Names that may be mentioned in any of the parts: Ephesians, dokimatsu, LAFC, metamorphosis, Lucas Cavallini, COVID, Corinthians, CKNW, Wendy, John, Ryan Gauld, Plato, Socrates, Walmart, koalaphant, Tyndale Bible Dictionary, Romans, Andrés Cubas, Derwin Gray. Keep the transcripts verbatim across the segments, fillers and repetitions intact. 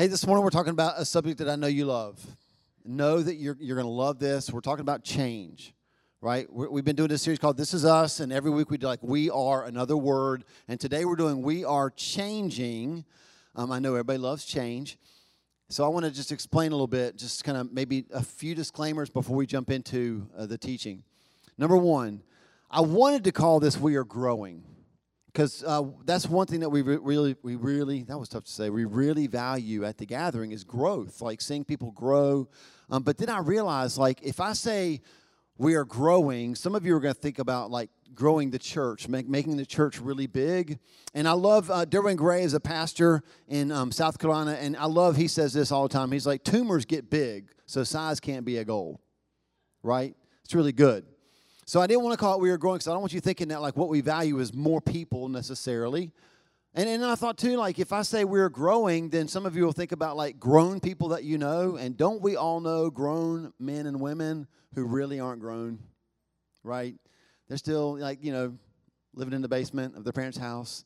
Hey, this morning we're talking about a subject that I know you love. Know that you're, you're going to love this. We're talking about change, right? We're, we've been doing this series called This Is Us, and every week we do like We Are, another word. And today we're doing We Are Changing. Um, I know everybody loves change. So I want to just explain a little bit, just kind of maybe a few disclaimers before we jump into uh, the teaching. Number one, I wanted to call this We Are Growing, because uh, that's one thing that we re- really, we really, that was tough to say, we really value at the gathering is growth, like seeing people grow. Um, but then I realized, like, if I say we are growing, some of you are going to think about, like, growing the church, make, making the church really big. And I love, uh, Derwin Gray is a pastor in um, South Carolina, and I love, he says this all the time. He's like, tumors get big, so size can't be a goal, right? It's really good. So I didn't want to call it We Are Growing because I don't want you thinking that, like, what we value is more people necessarily. And, and I thought, too, like, if I say we're growing, then some of you will think about, like, grown people that you know. And don't we all know grown men and women who really aren't grown, right? They're still, like, you know, living in the basement of their parents' house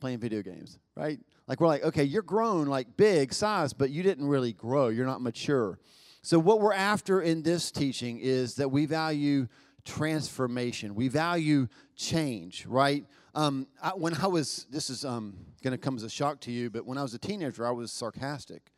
playing video games, right? Like, we're like, okay, you're grown, like, big size, but you didn't really grow. You're not mature. So what we're after in this teaching is that we value transformation. We value change, right? Um, I, when I was, this is um, going to come as a shock to you, but when I was a teenager, I was sarcastic.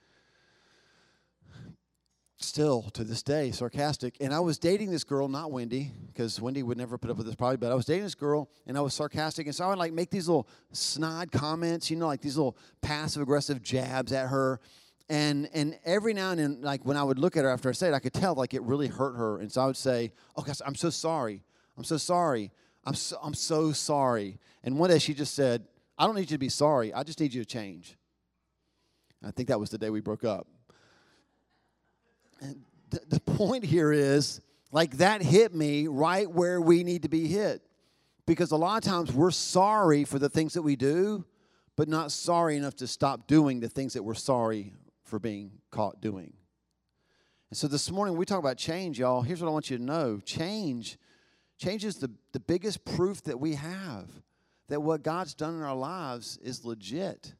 Still, to this day, sarcastic. And I was dating this girl, not Wendy, because Wendy would never put up with this probably, but I was dating this girl, and I was sarcastic. And so I would, like, make these little snide comments, you know, like these little passive-aggressive jabs at her. And and every now and then, like, when I would look at her after I said it, I could tell, like, it really hurt her. And so I would say, oh, gosh, I'm so sorry. I'm so sorry. I'm so, I'm so sorry. And one day she just said, I don't need you to be sorry. I just need you to change. And I think that was the day we broke up. And th- the point here is, like, that hit me right where we need to be hit. Because a lot of times we're sorry for the things that we do, but not sorry enough to stop doing the things that we're sorry for being caught doing. And so this morning, when we talk about change, y'all, here's what I want you to know. Change, change is the, the biggest proof that we have that what God's done in our lives is legit.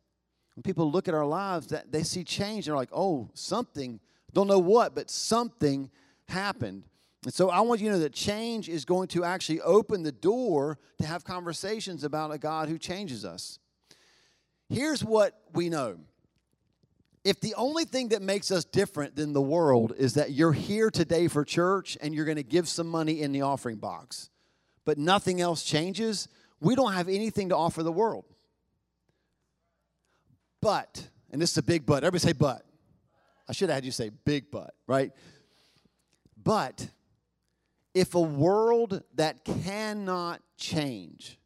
When people look at our lives, that they see change, and they're like, oh, something, don't know what, but something happened. And so I want you to know that change is going to actually open the door to have conversations about a God who changes us. Here's what we know. If the only thing that makes us different than the world is that you're here today for church and you're going to give some money in the offering box, but nothing else changes, we don't have anything to offer the world. But, and this is a big but. Everybody say but. I should have had you say big but, right? But if a world that cannot change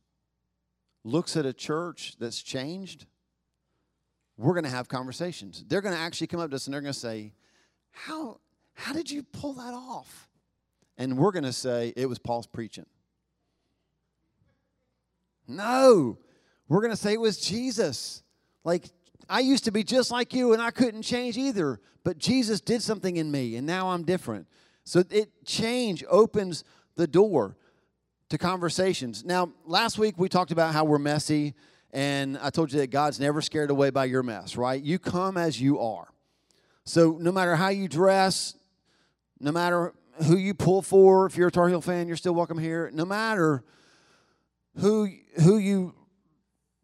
looks at a church that's changed, we're going to have conversations. They're going to actually come up to us, and they're going to say, how, how did you pull that off? And we're going to say, it was Paul's preaching. No, we're going to say it was Jesus. Like, I used to be just like you, and I couldn't change either, but Jesus did something in me, and now I'm different. So it change opens the door to conversations. Now, last week we talked about how we're messy, and I told you that God's never scared away by your mess, right? You come as you are. So no matter how you dress, no matter who you pull for, if you're a Tar Heel fan, you're still welcome here. No matter who who you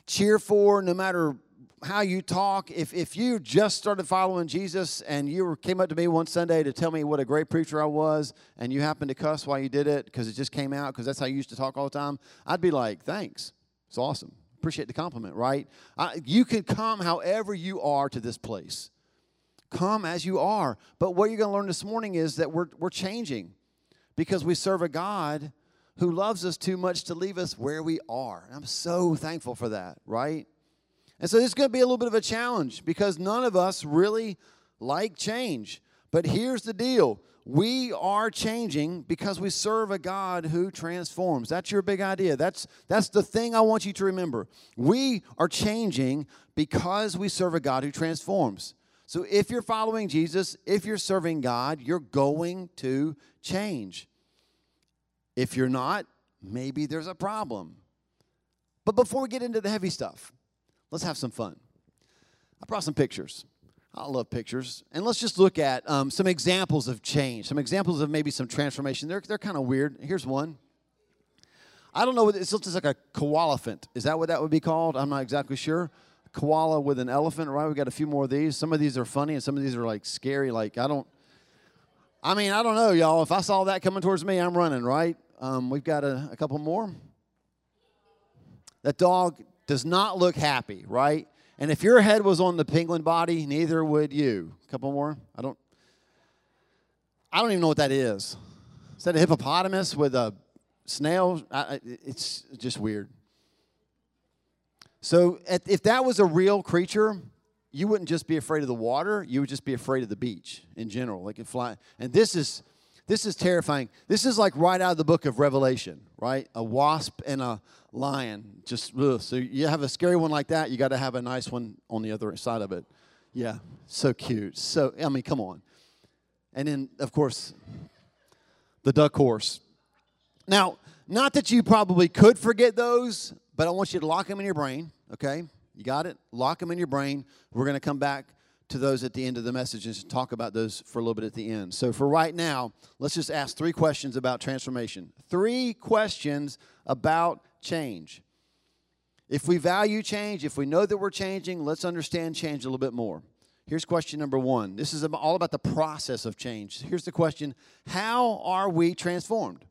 cheer for, no matter how you talk, if, if you just started following Jesus and you were, came up to me one Sunday to tell me what a great preacher I was, and you happened to cuss while you did it because it just came out because that's how you used to talk all the time, I'd be like, thanks. It's awesome. Appreciate the compliment, right? I, you can come however you are to this place. Come as you are. But what you're going to learn this morning is that we're we're changing because we serve a God who loves us too much to leave us where we are. And I'm so thankful for that, right? And so this is going to be a little bit of a challenge because none of us really like change. But here's the deal. We are changing because we serve a God who transforms. That's your big idea. That's, that's the thing I want you to remember. We are changing because we serve a God who transforms. So if you're following Jesus, if you're serving God, you're going to change. If you're not, maybe there's a problem. But before we get into the heavy stuff, let's have some fun. I brought some pictures. I love pictures. And let's just look at um, some examples of change, some examples of maybe some transformation. They're, they're kind of weird. Here's one. I don't know. It's just like a koalaphant. Is that what that would be called? I'm not exactly sure. Koala with an elephant, right? We got a few more of these. Some of these are funny, and some of these are like scary. Like I don't. I mean, I don't know, y'all. If I saw that coming towards me, I'm running, right? Um, we've got a, a couple more. That dog does not look happy, right? And if your head was on the penguin body, neither would you. A couple more. I don't. I don't even know what that is. Is that a hippopotamus with a snail? I, it's just weird. So if that was a real creature, you wouldn't just be afraid of the water. You would just be afraid of the beach in general. Like it fly. And this is this is terrifying. This is like right out of the book of Revelation, right? A wasp and a lion. Just ugh. So you have a scary one like that. You got to have a nice one on the other side of it. Yeah, so cute. So I mean, come on. And then of course, the duck horse. Now, not that you probably could forget those. But I want you to lock them in your brain, okay? You got it? Lock them in your brain. We're going to come back to those at the end of the message and talk about those for a little bit at the end. So for right now, let's just ask three questions about transformation. Three questions about change. If we value change, if we know that we're changing, let's understand change a little bit more. Here's question number one. This is all about the process of change. Here's the question. How are we transformed?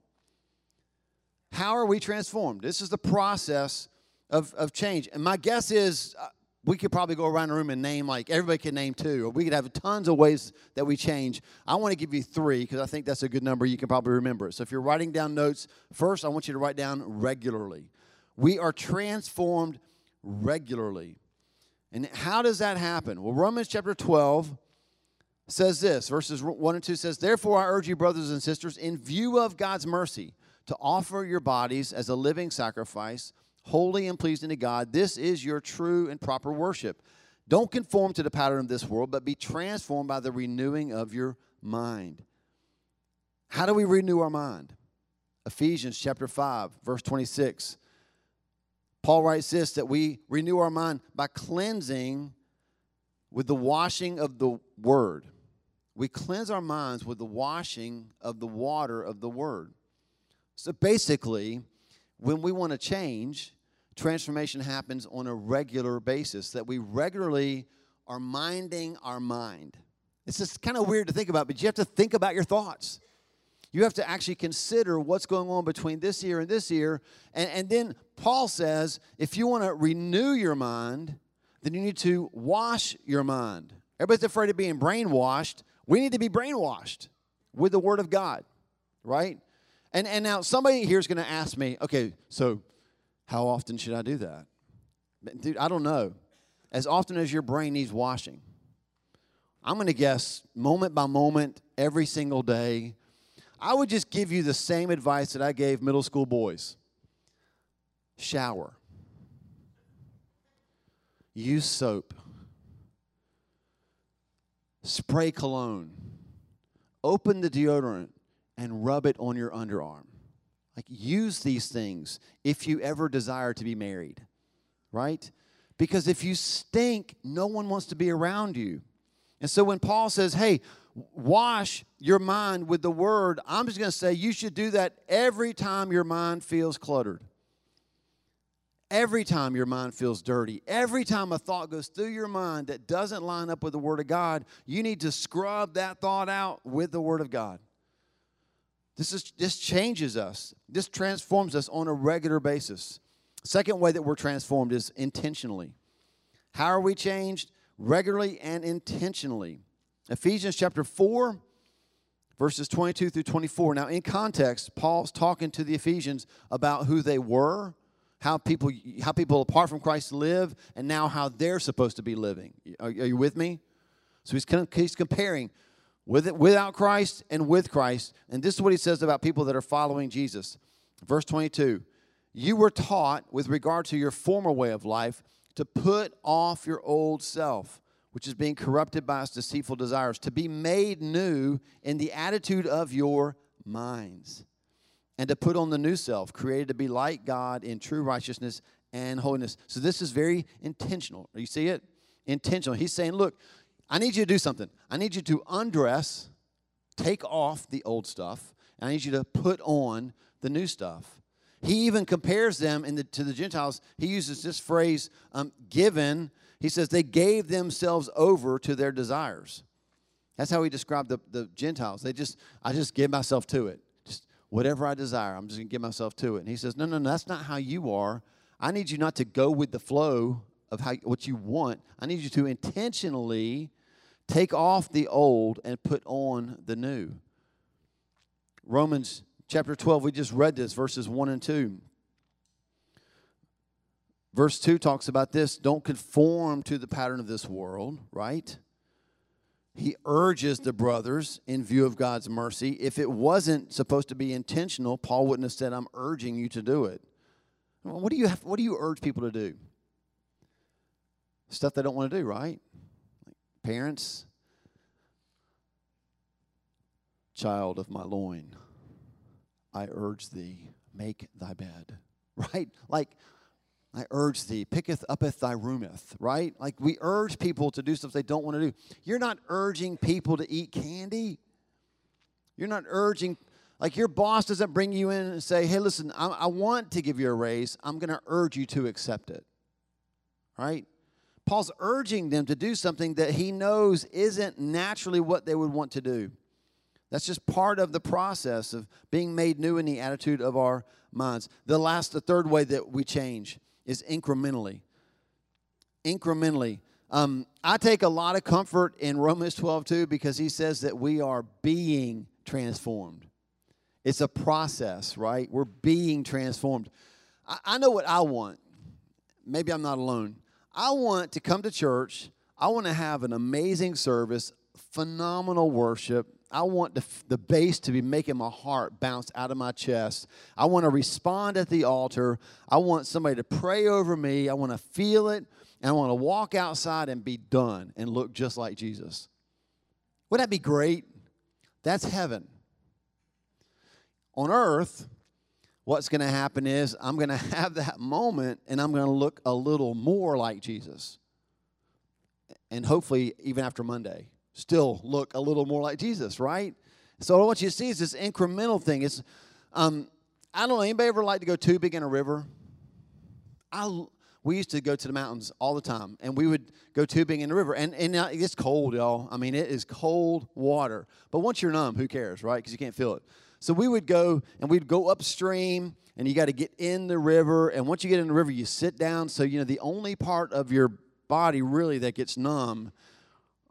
How are we transformed? This is the process of, of change. And my guess is uh, we could probably go around the room and name, like everybody could name two, or we could have tons of ways that we change. I want to give you three because I think that's a good number. You can probably remember it. So if you're writing down notes, first I want you to write down regularly. We are transformed regularly. And how does that happen? Well, Romans chapter twelve says this, verses one and two says, "Therefore I urge you, brothers and sisters, in view of God's mercy, to offer your bodies as a living sacrifice, holy and pleasing to God. This is your true and proper worship. Don't conform to the pattern of this world, but be transformed by the renewing of your mind." How do we renew our mind? Ephesians chapter five, verse twenty-six. Paul writes this, that we renew our mind by cleansing with the washing of the word. We cleanse our minds with the washing of the water of the word. So basically, when we want to change, transformation happens on a regular basis, that we regularly are minding our mind. It's just kind of weird to think about, but you have to think about your thoughts. You have to actually consider what's going on between this ear and this ear. And, and then Paul says, if you want to renew your mind, then you need to wash your mind. Everybody's afraid of being brainwashed. We need to be brainwashed with the Word of God, right? And and now somebody here is going to ask me, okay, so how often should I do that? Dude, I don't know. As often as your brain needs washing. I'm going to guess moment by moment, every single day. I would just give you the same advice that I gave middle school boys. Shower. Use soap. Spray cologne. Open the deodorant and rub it on your underarm. Like, use these things if you ever desire to be married, right? Because if you stink, no one wants to be around you. And so when Paul says, hey, wash your mind with the word, I'm just going to say you should do that every time your mind feels cluttered. Every time your mind feels dirty, every time a thought goes through your mind that doesn't line up with the Word of God, you need to scrub that thought out with the Word of God. This is this changes us. This transforms us on a regular basis. Second way that we're transformed is intentionally. How are we changed? Regularly and intentionally. Ephesians chapter four, verses twenty-two through twenty-four. Now, in context, Paul's talking to the Ephesians about who they were, how people how people apart from Christ live, and now how they're supposed to be living. Are, are you with me? So he's, he's comparing With it, without Christ and with Christ. And this is what he says about people that are following Jesus. Verse twenty-two, you were taught with regard to your former way of life to put off your old self, which is being corrupted by its deceitful desires, to be made new in the attitude of your minds, and to put on the new self, created to be like God in true righteousness and holiness. So this is very intentional. You see it? Intentional. He's saying, look, I need you to do something. I need you to undress, take off the old stuff, and I need you to put on the new stuff. He even compares them in the, to the Gentiles. He uses this phrase, um, given. He says they gave themselves over to their desires. That's how he described the, the Gentiles. They just, I just give myself to it. Just whatever I desire, I'm just going to give myself to it. And he says, no, no, no, that's not how you are. I need you not to go with the flow of how, what you want. I need you to intentionally take off the old and put on the new. Romans chapter twelve, we just read this, verses one and two. Verse two talks about this. Don't conform to the pattern of this world, right? He urges the brothers in view of God's mercy. If it wasn't supposed to be intentional, Paul wouldn't have said, I'm urging you to do it. What do you have, what do you urge people to do? Stuff they don't want to do, right? Like parents, child of my loin, I urge thee, make thy bed, right? Like, I urge thee, picketh upeth thy roometh, right? Like, we urge people to do stuff they don't want to do. You're not urging people to eat candy. You're not urging, like, your boss doesn't bring you in and say, hey, listen, I, I want to give you a raise. I'm going to urge you to accept it, right? Paul's urging them to do something that he knows isn't naturally what they would want to do. That's just part of the process of being made new in the attitude of our minds. The last, the third way that we change is incrementally. Incrementally. Um, I take a lot of comfort in Romans twelve, too, because he says that we are being transformed. It's a process, right? We're being transformed. I, I know what I want. Maybe I'm not alone. I want to come to church. I want to have an amazing service, phenomenal worship. I want the, the bass to be making my heart bounce out of my chest. I want to respond at the altar. I want somebody to pray over me. I want to feel it. And I want to walk outside and be done and look just like Jesus. Wouldn't that be great? That's heaven. On earth, what's going to happen is I'm going to have that moment and I'm going to look a little more like Jesus. And hopefully, even after Monday, still look a little more like Jesus, right? So what you see is this incremental thing. It's, um, I don't know, anybody ever like to go tubing in a river? I, we used to go to the mountains all the time, and we would go tubing in the river. And, and it's cold, y'all. I mean, it is cold water. But once you're numb, who cares, right? Because you can't feel it. So we would go, and we'd go upstream, and you got to get in the river. And once you get in the river, you sit down. So, you know, the only part of your body really that gets numb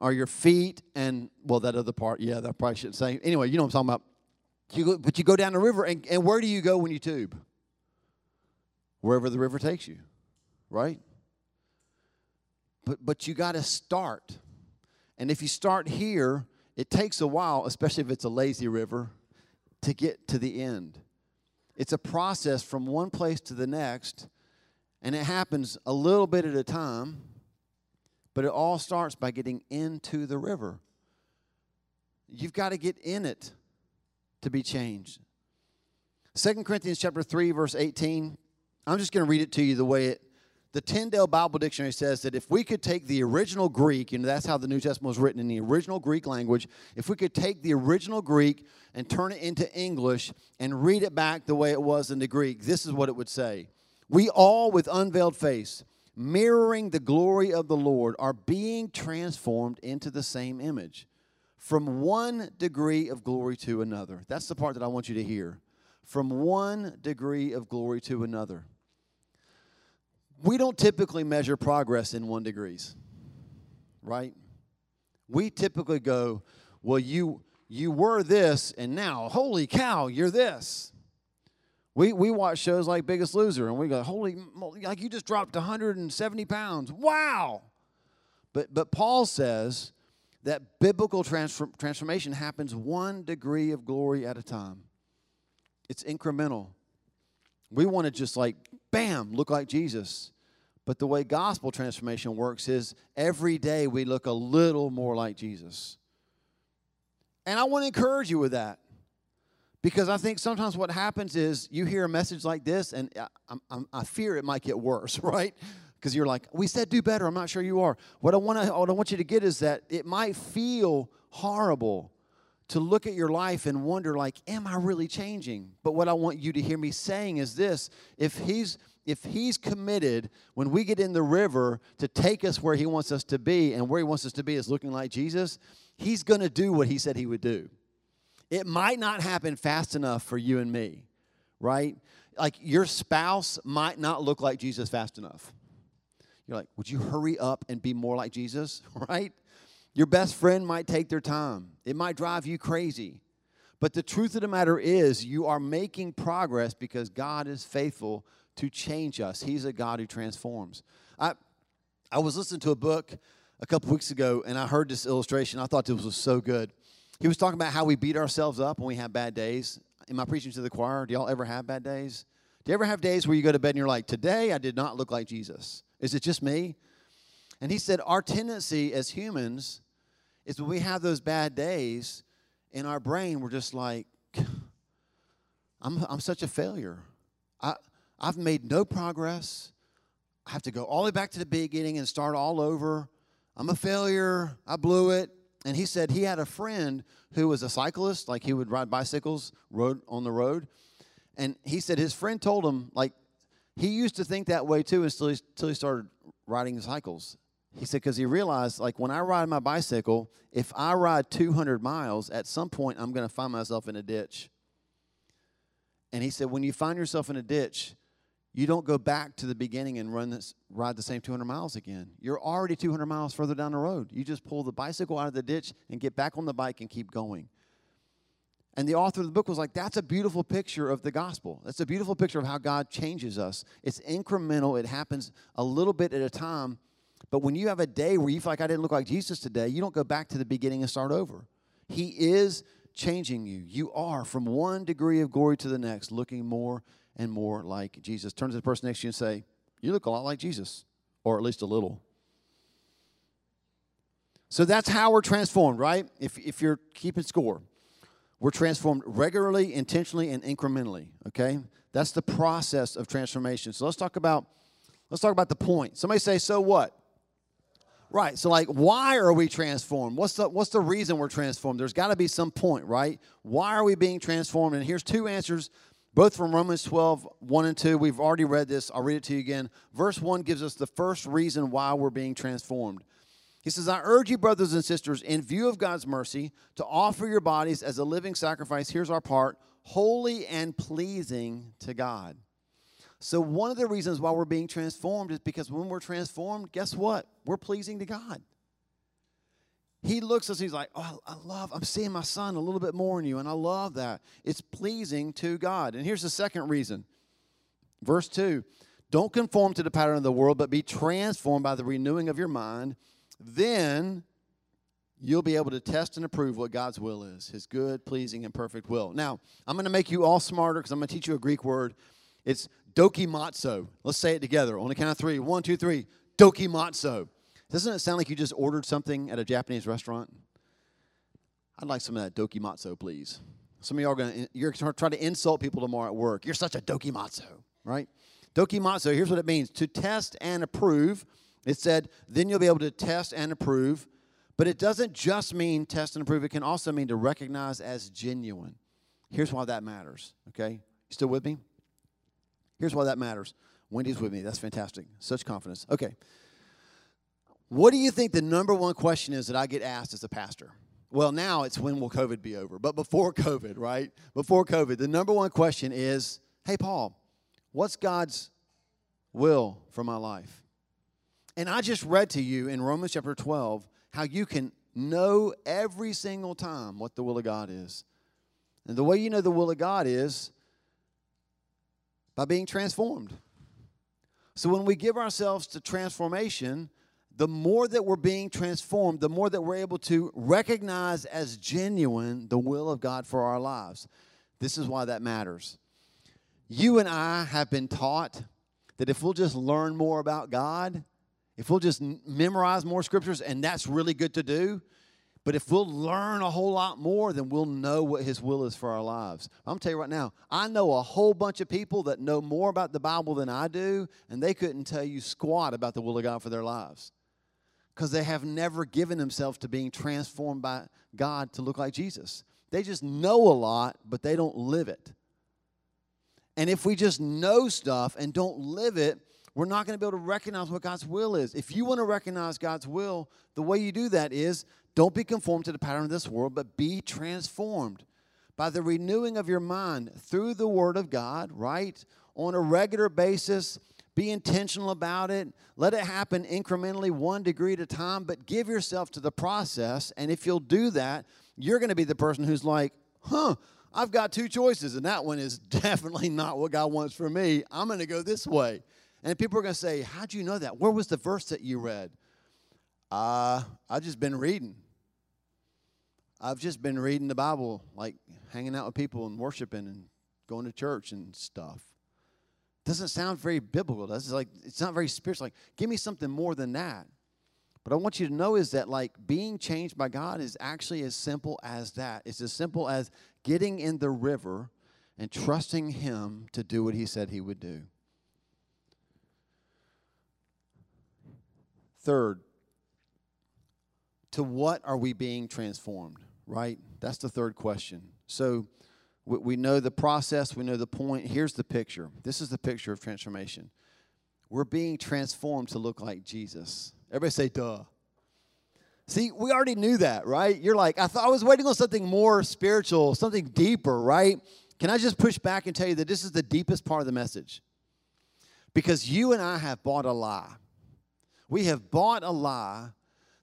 are your feet and, well, that other part, yeah, that I probably shouldn't say. Anyway, you know what I'm talking about. You go, but you go down the river, and, and where do you go when you tube? Wherever the river takes you, right? But, but you got to start. And if you start here, it takes a while, especially if it's a lazy river, to get to the end. It's a process from one place to the next, and it happens a little bit at a time. But it all starts by getting into the river. You've got to get in it to be changed. Second Corinthians chapter three, verse eighteen. I'm just going to read it to you the way it, the Tyndale Bible Dictionary says that if we could take the original Greek, and that's how the New Testament was written in the original Greek language, if we could take the original Greek and turn it into English and read it back the way it was in the Greek, this is what it would say. We all with unveiled face, mirroring the glory of the Lord, are being transformed into the same image from one degree of glory to another. That's the part that I want you to hear. From one degree of glory to another. We don't typically measure progress in one degrees, right? We typically go, well, you you were this, and now, holy cow, you're this. We we watch shows like Biggest Loser, and we go, holy, like you just dropped one hundred seventy pounds. Wow. But but Paul says that biblical transform, transformation happens one degree of glory at a time. It's incremental. We want to just like, bam, look like Jesus. But the way gospel transformation works is every day we look a little more like Jesus. And I want to encourage you with that. Because I think sometimes what happens is you hear a message like this, and I, I, I fear it might get worse, right? because you're like, we said do better. I'm not sure you are. What I want to, what I want you to get is that it might feel horrible to look at your life and wonder, like, am I really changing? But what I want you to hear me saying is this: if he's if he's committed, when we get in the river, to take us where he wants us to be, and where he wants us to be is looking like Jesus, he's going to do what he said he would do. It might not happen fast enough for you and me, right? Like, your spouse might not look like Jesus fast enough. You're like, would you hurry up and be more like Jesus, right? Your best friend might take their time. It might drive you crazy. But the truth of the matter is, you are making progress because God is faithful to change us. He's a God who transforms. I I was listening to a book a couple weeks ago, and I heard this illustration. I thought this was so good. He was talking about how we beat ourselves up when we have bad days. Am I preaching to the choir? Do y'all ever have bad days? Do you ever have days where you go to bed and you're like, today I did not look like Jesus? Is it just me? And he said our tendency as humans is when we have those bad days, in our brain we're just like, I'm I'm such a failure. I I've made no progress. I have to go all the way back to the beginning and start all over. I'm a failure. I blew it. And he said he had a friend who was a cyclist, like he would ride bicycles, rode on the road. And he said his friend told him, like, he used to think that way too until he, until he started riding cycles. He said, because he realized, like, when I ride my bicycle, if I ride two hundred miles, at some point I'm going to find myself in a ditch. And he said, when you find yourself in a ditch, you don't go back to the beginning and run this, ride the same two hundred miles again. You're already two hundred miles further down the road. You just pull the bicycle out of the ditch and get back on the bike and keep going. And the author of the book was like, that's a beautiful picture of the gospel. That's a beautiful picture of how God changes us. It's incremental. It happens a little bit at a time. But when you have a day where you feel like, I didn't look like Jesus today, you don't go back to the beginning and start over. He is changing you. You are, from one degree of glory to the next, looking more and more like Jesus. Turn to the person next to you and say, you look a lot like Jesus, or at least a little. So that's how we're transformed, right? If, if you're keeping score. We're transformed regularly, intentionally, and incrementally, okay? That's the process of transformation. So let's talk about let's talk about the point. Somebody say, so what? Right, so like, why are we transformed? What's the, what's the reason we're transformed? There's got to be some point, right? Why are we being transformed? And here's two answers, both from Romans twelve, one and two. We've already read this. I'll read it to you again. Verse one gives us the first reason why we're being transformed. He says, I urge you, brothers and sisters, in view of God's mercy, to offer your bodies as a living sacrifice. Here's our part, holy and pleasing to God. So one of the reasons why we're being transformed is because when we're transformed, guess what? We're pleasing to God. He looks at us and he's like, oh, I love, I'm seeing my son a little bit more in you, and I love that. It's pleasing to God. And here's the second reason. Verse two, don't conform to the pattern of the world, but be transformed by the renewing of your mind. Then you'll be able to test and approve what God's will is, his good, pleasing, and perfect will. Now, I'm going to make you all smarter because I'm going to teach you a Greek word. It's dokimatsu. Let's say it together on the count of three. One, two, three. Dokimatsu. Doesn't it sound like you just ordered something at a Japanese restaurant? I'd like some of that dokimatsu, please. Some of y'all are going to, you're going to try to insult people tomorrow at work. You're such a dokimatsu, right? Dokimatsu, here's what it means. To test and approve. It said, then you'll be able to test and approve. But it doesn't just mean test and approve. It can also mean to recognize as genuine. Here's why that matters, okay? You still with me? Here's why that matters. Wendy's with me. That's fantastic. Such confidence. Okay. What do you think the number one question is that I get asked as a pastor? Well, now it's when will COVID be over? But before COVID, right? Before COVID, the number one question is, hey, Paul, what's God's will for my life? And I just read to you in Romans chapter twelve how you can know every single time what the will of God is. And the way you know the will of God is by being transformed. So when we give ourselves to transformation, the more that we're being transformed, the more that we're able to recognize as genuine the will of God for our lives. This is why that matters. You and I have been taught that if we'll just learn more about God, if we'll just memorize more scriptures, and that's really good to do, But if we'll learn a whole lot more, then we'll know what his will is for our lives. I'm telling you right now, I know a whole bunch of people that know more about the Bible than I do, and they couldn't tell you squat about the will of God for their lives because they have never given themselves to being transformed by God to look like Jesus. They just know a lot, but they don't live it. And if we just know stuff and don't live it, we're not going to be able to recognize what God's will is. If you want to recognize God's will, the way you do that is don't be conformed to the pattern of this world, but be transformed by the renewing of your mind through the Word of God, right? On a regular basis, be intentional about it. Let it happen incrementally, one degree at a time, but give yourself to the process. And if you'll do that, you're going to be the person who's like, huh, I've got two choices, and that one is definitely not what God wants for me. I'm going to go this way. And people are going to say, how do you know that? Where was the verse that you read? Uh, I've just been reading. I've just been reading the Bible, like hanging out with people and worshiping and going to church and stuff. Doesn't sound very biblical. That's like, it's not very spiritual. Like, give me something more than that. But I want you to know is that, like, being changed by God is actually as simple as that. It's as simple as getting in the river and trusting him to do what he said he would do. Third, to what are we being transformed, right? That's the third question. So we know the process. We know the point. Here's the picture. This is the picture of transformation. We're being transformed to look like Jesus. Everybody say, duh. See, we already knew that, right? You're like, I thought I was waiting on something more spiritual, something deeper, right? Can I just push back and tell you that this is the deepest part of the message? Because you and I have bought a lie. We have bought a lie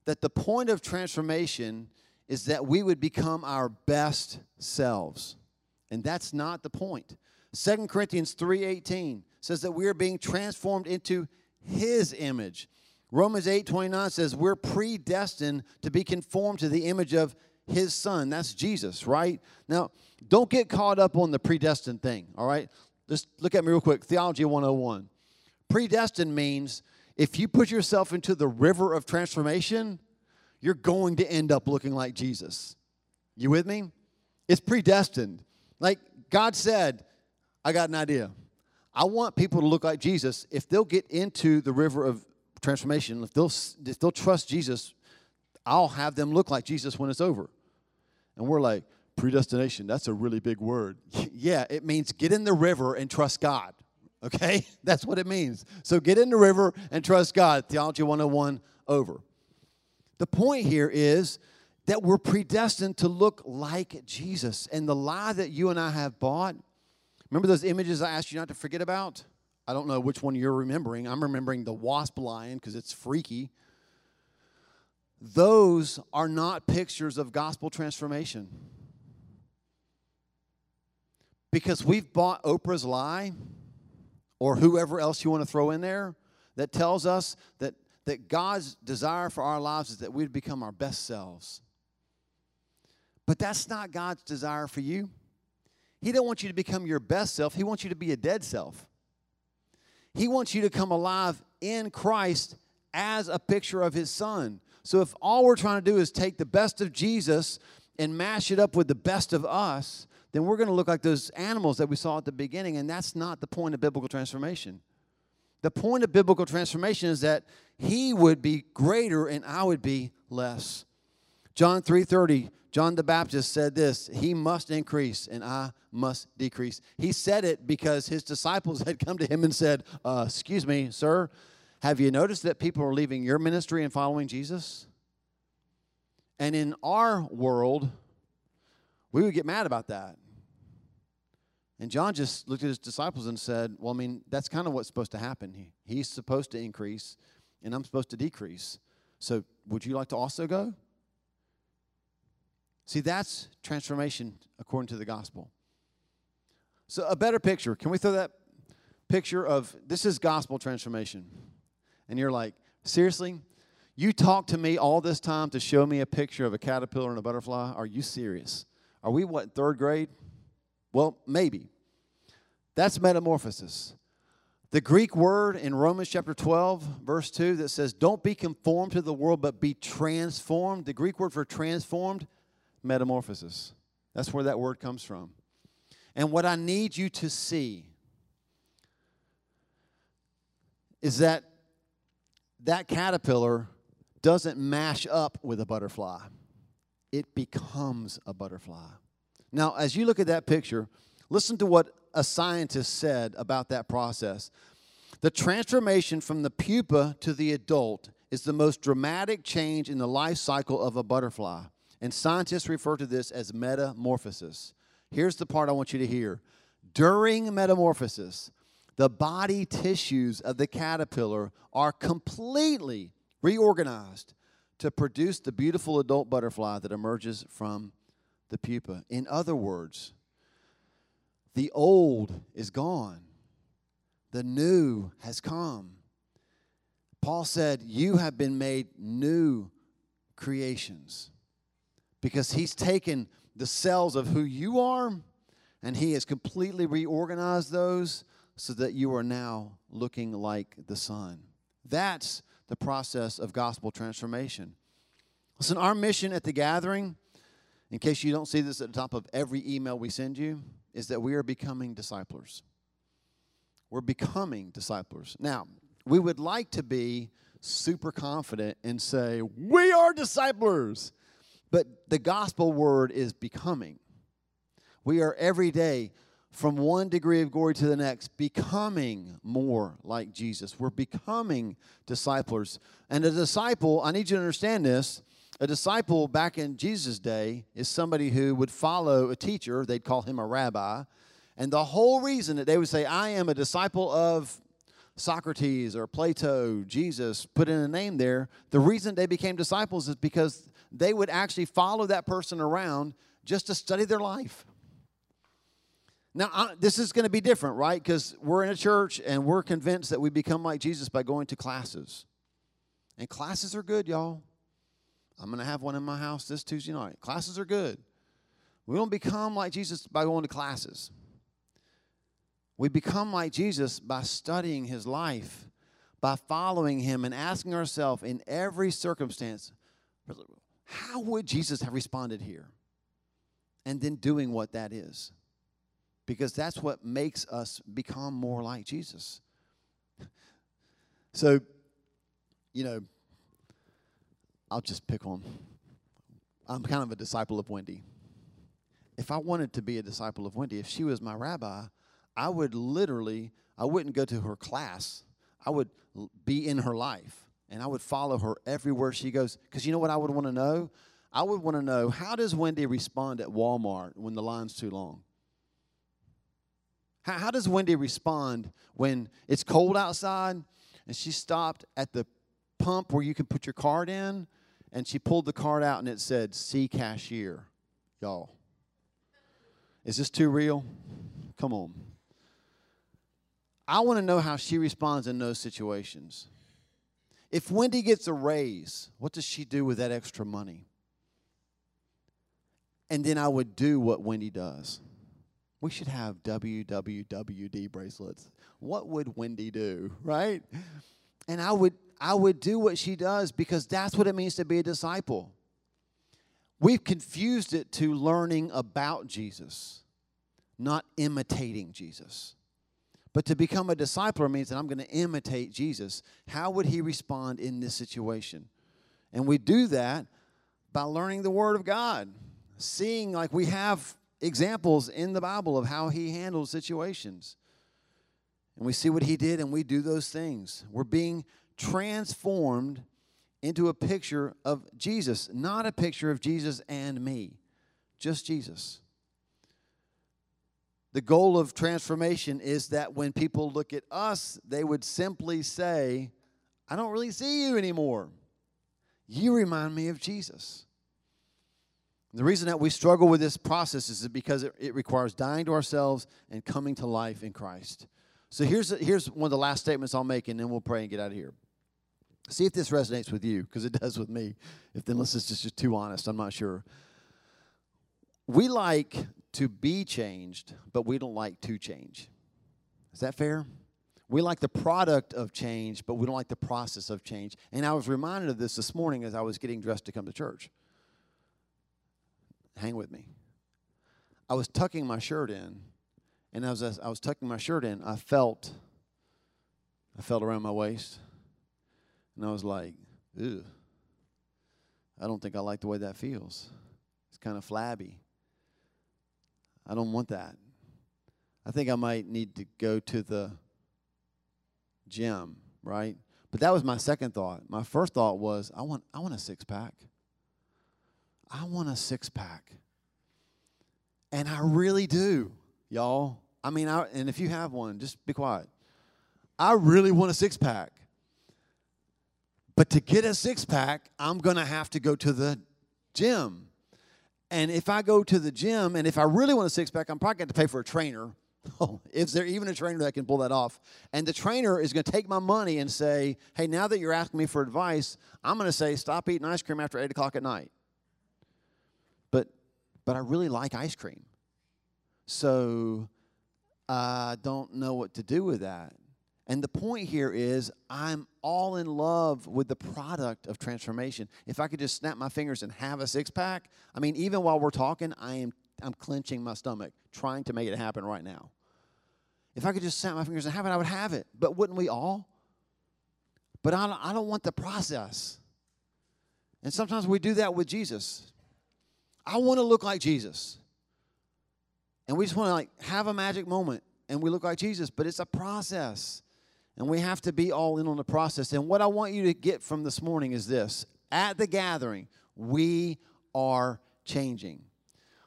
that the point of transformation is that we would become our best selves. And that's not the point. Second Corinthians three eighteen says that we are being transformed into his image. Romans eight twenty-nine says we're predestined to be conformed to the image of his son. That's Jesus, right? Now, don't get caught up on the predestined thing, all right? Just look at me real quick. Theology one oh one. Predestined means if you put yourself into the river of transformation, you're going to end up looking like Jesus. You with me? It's predestined. Like God said, I got an idea. I want people to look like Jesus. If they'll get into the river of transformation, if they'll, if they'll trust Jesus, I'll have them look like Jesus when it's over. And we're like, predestination, that's a really big word. Yeah, it means get in the river and trust God, okay? That's what it means. So get in the river and trust God. Theology one oh one over. The point here is that we're predestined to look like Jesus. And the lie that you and I have bought, remember those images I asked you not to forget about? I don't know which one you're remembering. I'm remembering the wasp lion because it's freaky. Those are not pictures of gospel transformation. Because we've bought Oprah's lie, or whoever else you want to throw in there, that tells us that, that God's desire for our lives is that we'd become our best selves. But that's not God's desire for you. He don't want you to become your best self. He wants you to be a dead self. He wants you to come alive in Christ as a picture of his son. So if all we're trying to do is take the best of Jesus and mash it up with the best of us, then we're going to look like those animals that we saw at the beginning, and that's not the point of biblical transformation. The point of biblical transformation is that he would be greater and I would be less. John three thirty, John the Baptist said this, he must increase and I must decrease. He said it because his disciples had come to him and said, uh, excuse me, sir, have you noticed that people are leaving your ministry and following Jesus? And in our world, we would get mad about that. And John just looked at his disciples and said, well, I mean, that's kind of what's supposed to happen. He's supposed to increase and I'm supposed to decrease. So would you like to also go? See, that's transformation according to the gospel. So a better picture. Can we throw that picture of this is gospel transformation? And you're like, seriously? You talk to me all this time to show me a picture of a caterpillar and a butterfly? Are you serious? Are we, what, third grade? Well, maybe. That's metamorphosis. The Greek word in Romans chapter twelve, verse two, that says, don't be conformed to the world, but be transformed. The Greek word for transformed, metamorphosis. That's where that word comes from. And what I need you to see is that that caterpillar doesn't mash up with a butterfly. It becomes a butterfly. Now, as you look at that picture, listen to what a scientist said about that process. The transformation from the pupa to the adult is the most dramatic change in the life cycle of a butterfly, and scientists refer to this as metamorphosis. Here's the part I want you to hear. During metamorphosis, the body tissues of the caterpillar are completely reorganized to produce the beautiful adult butterfly that emerges from the pupa. In other words, the old is gone. The new has come. Paul said, you have been made new creations, because he's taken the cells of who you are and he has completely reorganized those so that you are now looking like the Son. That's the process of gospel transformation. Listen, our mission at The Gathering, in case you don't see this at the top of every email we send you, is that we are becoming disciples. We're becoming disciples. Now, we would like to be super confident and say, we are disciples. But the gospel word is becoming. We are every day, from one degree of glory to the next, becoming more like Jesus. We're becoming disciples. And a disciple, I need you to understand this, a disciple back in Jesus' day is somebody who would follow a teacher. They'd call him a rabbi. And the whole reason that they would say, I am a disciple of Socrates or Plato, Jesus, put in a name there, the reason they became disciples is because they would actually follow that person around just to study their life. Now, I, this is going to be different, right? Because we're in a church and we're convinced that we become like Jesus by going to classes. And classes are good, y'all. I'm going to have one in my house this Tuesday night. Classes are good. We don't become like Jesus by going to classes. We become like Jesus by studying his life, by following him and asking ourselves in every circumstance, how would Jesus have responded here? And then doing what that is. Because that's what makes us become more like Jesus. So, you know, I'll just pick on. I'm kind of a disciple of Wendy. If I wanted to be a disciple of Wendy, if she was my rabbi, I would literally, I wouldn't go to her class. I would be in her life, and I would follow her everywhere she goes. Because you know what I would want to know? I would want to know, how does Wendy respond at Walmart when the line's too long? How does Wendy respond when it's cold outside and she stopped at the pump where you can put your card in and she pulled the card out and it said, see cashier? Y'all, is this too real? Come on. I want to know how she responds in those situations. If Wendy gets a raise, what does she do with that extra money? And then I would do what Wendy does. We should have W W W D bracelets. What would Wendy do, right? And I would I would do what she does, because that's what it means to be a disciple. We've confused it to learning about Jesus, not imitating Jesus. But to become a discipler means that I'm going to imitate Jesus. How would he respond in this situation? And we do that by learning the Word of God, seeing, like, we have examples in the Bible of how he handles situations. And we see what he did, and we do those things. We're being transformed into a picture of Jesus, not a picture of Jesus and me, just Jesus. The goal of transformation is that when people look at us, they would simply say, I don't really see you anymore. You remind me of Jesus. The reason that we struggle with this process is because it, it requires dying to ourselves and coming to life in Christ. So here's, here's one of the last statements I'll make, and then we'll pray and get out of here. See if this resonates with you, because it does with me. If then, unless it's just, just too honest, I'm not sure. We like to be changed, but we don't like to change. Is that fair? We like the product of change, but we don't like the process of change. And I was reminded of this this morning as I was getting dressed to come to church. Hang with me. I was tucking my shirt in, and as I was tucking my shirt in, I felt, I felt around my waist, and I was like, ew, I don't think I like the way that feels. It's kind of flabby. I don't want that. I think I might need to go to the gym, right? But that was my second thought. My first thought was, I want, I want a six-pack. I want a six-pack. And I really do, y'all. I mean, I, and if you have one, just be quiet. I really want a six-pack. But to get a six-pack, I'm going to have to go to the gym. And if I go to the gym, and if I really want a six-pack, I'm probably going to pay for a trainer. Oh, is there even a trainer that can pull that off? And the trainer is going to take my money and say, hey, now that you're asking me for advice, I'm going to say stop eating ice cream after eight o'clock at night. But I really like ice cream, so I don't know what to do with that. And the point here is I'm all in love with the product of transformation. If I could just snap my fingers and have a six-pack, I mean, even while we're talking, I am, I'm clenching my stomach, trying to make it happen right now. If I could just snap my fingers and have it, I would have it, but wouldn't we all? But I don't, I don't want the process. And sometimes we do that with Jesus. I want to look like Jesus. And we just want to like have a magic moment and we look like Jesus, but it's a process. And we have to be all in on the process. And what I want you to get from this morning is this. At the gathering, we are changing.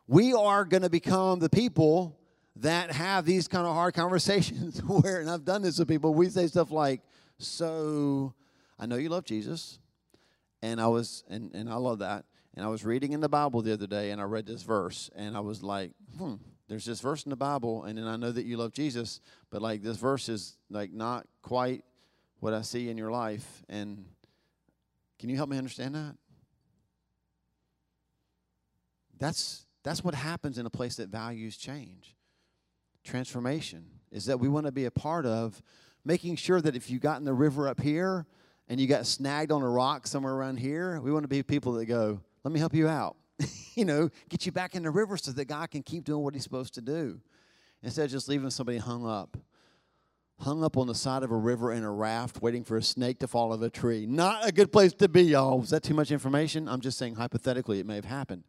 We are going to become the people that have these kind of hard conversations where, and I've done this with people, we say stuff like, so I know you love Jesus. And I was, and, and I love that. And I was reading in the Bible the other day, and I read this verse, and I was like, hmm, there's this verse in the Bible, and then I know that you love Jesus, but, like, this verse is, like, not quite what I see in your life. And can you help me understand that? That's, that's what happens in a place that values change. Transformation is that we want to be a part of making sure that if you got in the river up here and you got snagged on a rock somewhere around here, we want to be people that go, let me help you out, you know, get you back in the river so that God can keep doing what he's supposed to do. Instead of just leaving somebody hung up, hung up on the side of a river in a raft waiting for a snake to fall out of a tree. Not a good place to be, y'all. Was that too much information? I'm just saying hypothetically it may have happened.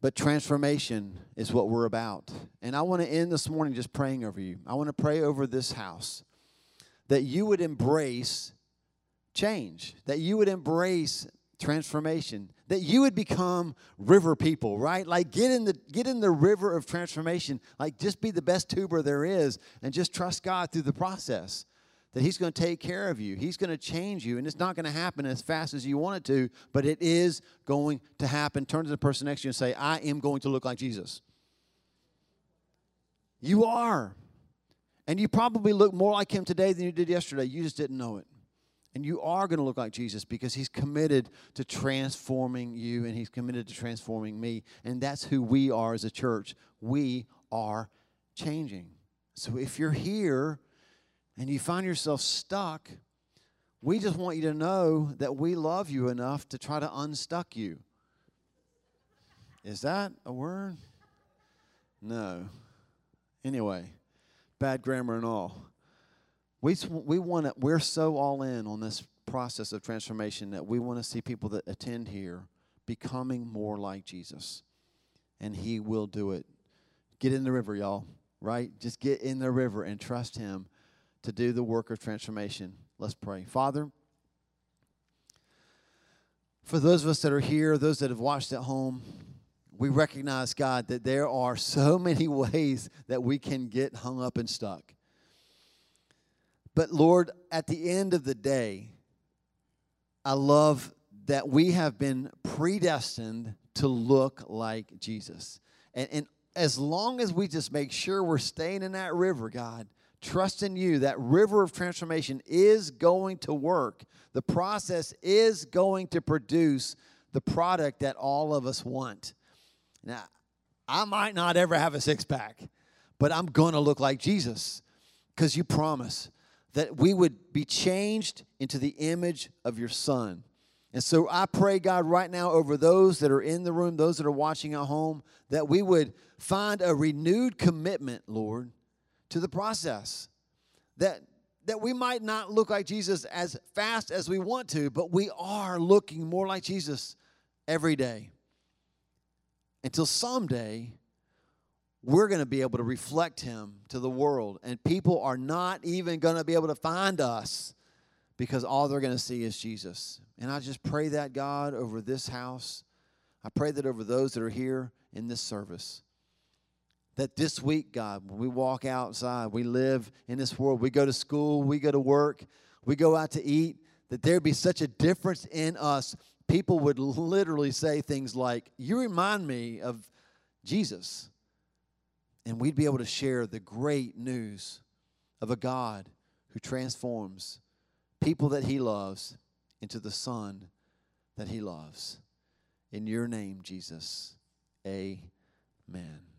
But transformation is what we're about. And I want to end this morning just praying over you. I want to pray over this house that you would embrace change, that you would embrace transformation, that you would become river people, right? Like get in the get in the river of transformation. Like just be the best tuber there is and just trust God through the process that he's going to take care of you. He's going to change you, and it's not going to happen as fast as you want it to, but it is going to happen. Turn to the person next to you and say, I am going to look like Jesus. You are. And you probably look more like him today than you did yesterday. You just didn't know it. And you are going to look like Jesus because he's committed to transforming you and he's committed to transforming me. And that's who we are as a church. We are changing. So if you're here and you find yourself stuck, we just want you to know that we love you enough to try to unstuck you. Is that a word? No. Anyway. Bad grammar and all. We we want to, we're so all in on this process of transformation that we want to see people that attend here becoming more like Jesus. And he will do it. Get in the river, y'all, right? Just get in the river and trust him to do the work of transformation. Let's pray. Father, for those of us that are here, those that have watched at home, we recognize, God, that there are so many ways that we can get hung up and stuck. But, Lord, at the end of the day, I love that we have been predestined to look like Jesus. And, and as long as we just make sure we're staying in that river, God, trust in you, that river of transformation is going to work. The process is going to produce the product that all of us want. Now, I might not ever have a six-pack, but I'm going to look like Jesus. because you promise that we would be changed into the image of your Son. And so I pray, God, right now over those that are in the room, those that are watching at home, that we would find a renewed commitment, Lord, to the process. That, that we might not look like Jesus as fast as we want to, but we are looking more like Jesus every day. Until someday, we're going to be able to reflect him to the world. And people are not even going to be able to find us, because all they're going to see is Jesus. And I just pray that, God, over this house. I pray that over those that are here in this service. That this week, God, when we walk outside, we live in this world, we go to school, we go to work, we go out to eat, that there be such a difference in us. People would literally say things like, you remind me of Jesus. And we'd be able to share the great news of a God who transforms people that he loves into the Son that he loves. In your name, Jesus, amen.